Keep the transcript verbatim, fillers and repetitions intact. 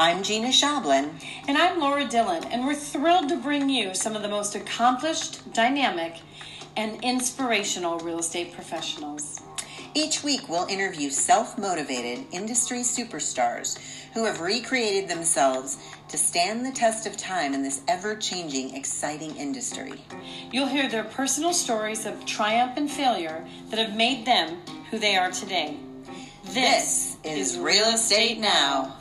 I'm Gina Shablin. And I'm Laura Dillon, and we're thrilled to bring you some of the most accomplished, dynamic, and inspirational real estate professionals. Each week, we'll interview self-motivated industry superstars who have recreated themselves to stand the test of time in this ever-changing, exciting industry. You'll hear their personal stories of triumph and failure that have made them who they are today. This, this is Real Estate Now.